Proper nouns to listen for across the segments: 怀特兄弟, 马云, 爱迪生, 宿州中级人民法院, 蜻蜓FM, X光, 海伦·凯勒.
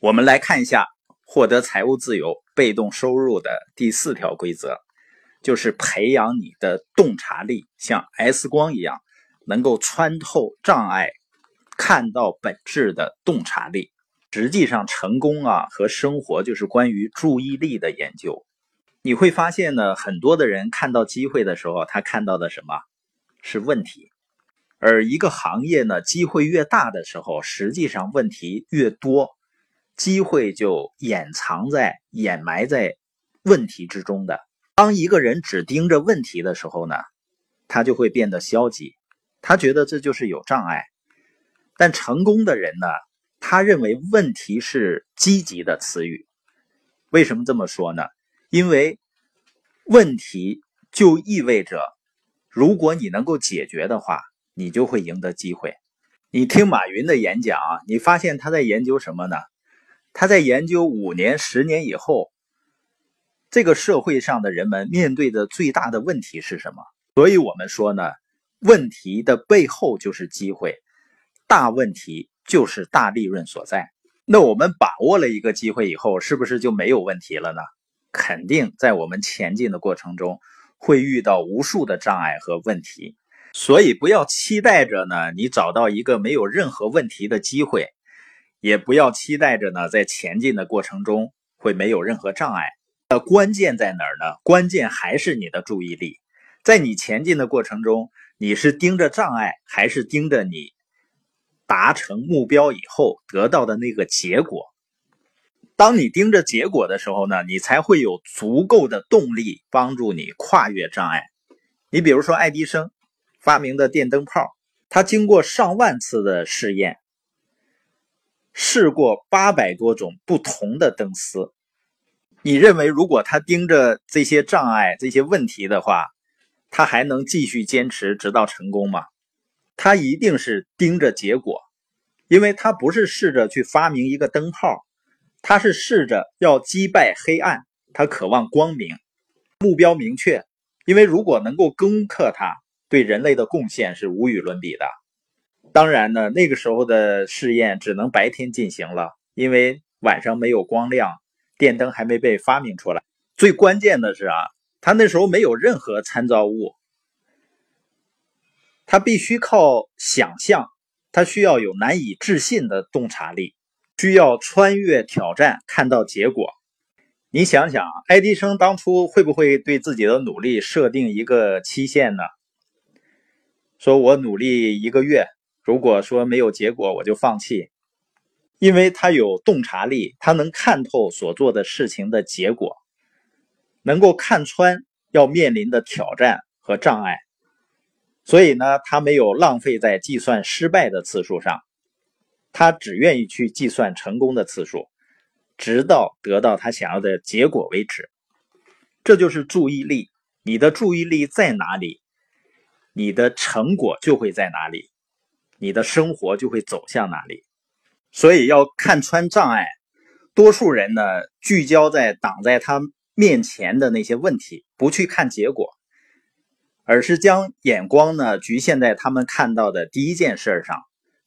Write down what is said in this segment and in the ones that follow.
我们来看一下获得财务自由被动收入的第4条规则，就是培养你的洞察力，像 X 光一样能够穿透障碍，看到本质的洞察力。实际上成功和生活就是关于注意力的研究。你会发现呢，很多的人看到机会的时候，他看到的什么？是问题。而一个行业呢，机会越大的时候，实际上问题越多，机会就掩埋在问题之中的。当一个人只盯着问题的时候呢，他就会变得消极，他觉得这就是有障碍。但成功的人呢，他认为问题是积极的词语。为什么这么说呢？因为问题就意味着，如果你能够解决的话，你就会赢得机会。你听马云的演讲你发现他在研究什么呢？他在研究5年、10年以后，这个社会上的人们面对的最大的问题是什么？所以我们说呢，问题的背后就是机会，大问题就是大利润所在。那我们把握了一个机会以后，是不是就没有问题了呢？肯定在我们前进的过程中会遇到无数的障碍和问题，所以不要期待着呢你找到一个没有任何问题的机会，也不要期待着呢在前进的过程中会没有任何障碍。关键在哪儿呢？关键还是你的注意力。在你前进的过程中，你是盯着障碍，还是盯着你达成目标以后得到的那个结果？当你盯着结果的时候呢，你才会有足够的动力帮助你跨越障碍。你比如说爱迪生发明的电灯泡，他经过上万次的试验，试过800多种不同的灯丝。你认为如果他盯着这些障碍、这些问题的话，他还能继续坚持直到成功吗？他一定是盯着结果，因为他不是试着去发明一个灯泡，他是试着要击败黑暗，他渴望光明，目标明确，因为如果能够攻克它，对人类的贡献是无与伦比的。当然呢，那个时候的试验只能白天进行了，因为晚上没有光亮，电灯还没被发明出来。最关键的是他那时候没有任何参照物，他必须靠想象，他需要有难以置信的洞察力，需要穿越挑战，看到结果。你想想，爱迪生当初会不会对自己的努力设定一个期限呢？说我努力1个月，如果说没有结果我就放弃。因为他有洞察力，他能看透所做的事情的结果，能够看穿要面临的挑战和障碍。所以呢，他没有浪费在计算失败的次数上，他只愿意去计算成功的次数，直到得到他想要的结果为止。这就是注意力，你的注意力在哪里，你的成果就会在哪里，你的生活就会走向哪里。所以要看穿障碍，多数人呢聚焦在挡在他面前的那些问题，不去看结果，而是将眼光呢局限在他们看到的第一件事上。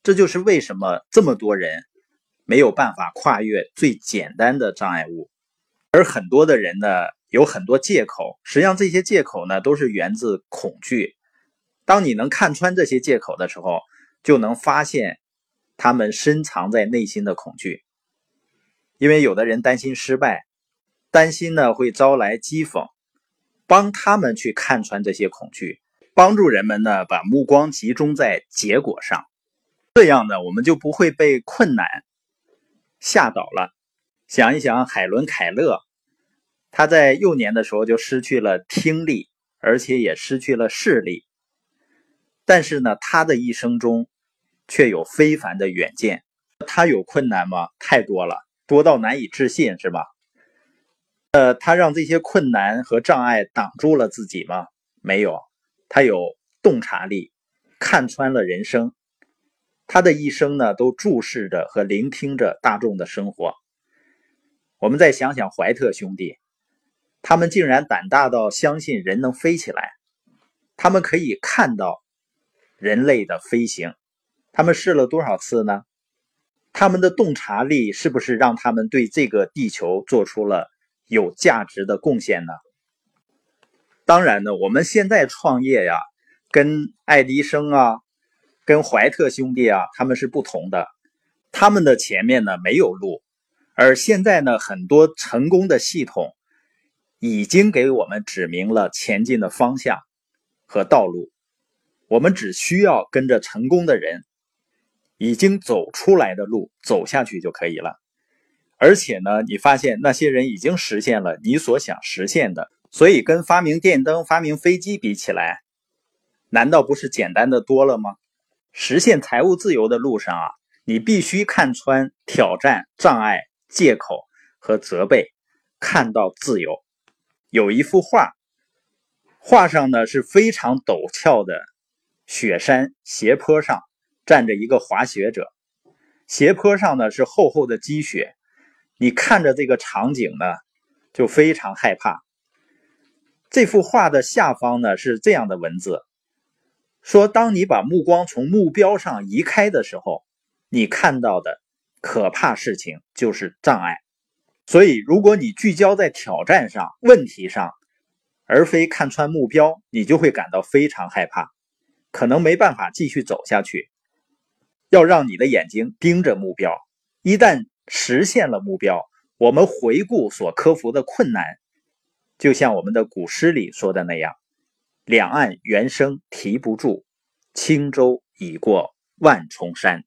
这就是为什么这么多人没有办法跨越最简单的障碍物。而很多的人呢有很多借口，实际上这些借口呢都是源自恐惧。当你能看穿这些借口的时候，就能发现他们深藏在内心的恐惧。因为有的人担心失败，担心呢会招来讥讽，帮他们去看穿这些恐惧，帮助人们呢把目光集中在结果上，这样呢我们就不会被困难吓倒了。想一想海伦·凯勒，他在幼年的时候就失去了听力，而且也失去了视力，但是呢他的一生中却有非凡的远见。他有困难吗？太多了，多到难以置信，是吧？他让这些困难和障碍挡住了自己吗？没有，他有洞察力，看穿了人生。他的一生呢，都注视着和聆听着大众的生活。我们再想想怀特兄弟，他们竟然胆大到相信人能飞起来，他们可以看到人类的飞行。他们试了多少次呢？他们的洞察力是不是让他们对这个地球做出了有价值的贡献呢？当然呢，我们现在创业呀，跟爱迪生啊，跟怀特兄弟啊，他们是不同的。他们的前面呢没有路，而现在呢，很多成功的系统已经给我们指明了前进的方向和道路。我们只需要跟着成功的人已经走出来的路走下去就可以了。而且呢，你发现那些人已经实现了你所想实现的，所以跟发明电灯、发明飞机比起来，难道不是简单的多了吗？实现财务自由的路上啊，你必须看穿挑战、障碍、借口和责备，看到自由。有一幅画，画上呢是非常陡峭的雪山斜坡，上站着一个滑雪者，斜坡上呢是厚厚的积雪，你看着这个场景呢就非常害怕。这幅画的下方呢是这样的文字，说当你把目光从目标上移开的时候，你看到的可怕事情就是障碍。所以如果你聚焦在挑战上、问题上，而非看穿目标，你就会感到非常害怕，可能没办法继续走下去。要让你的眼睛盯着目标，一旦实现了目标，我们回顾所克服的困难，就像我们的古诗里说的那样，两岸猿声啼不住，轻舟已过万重山。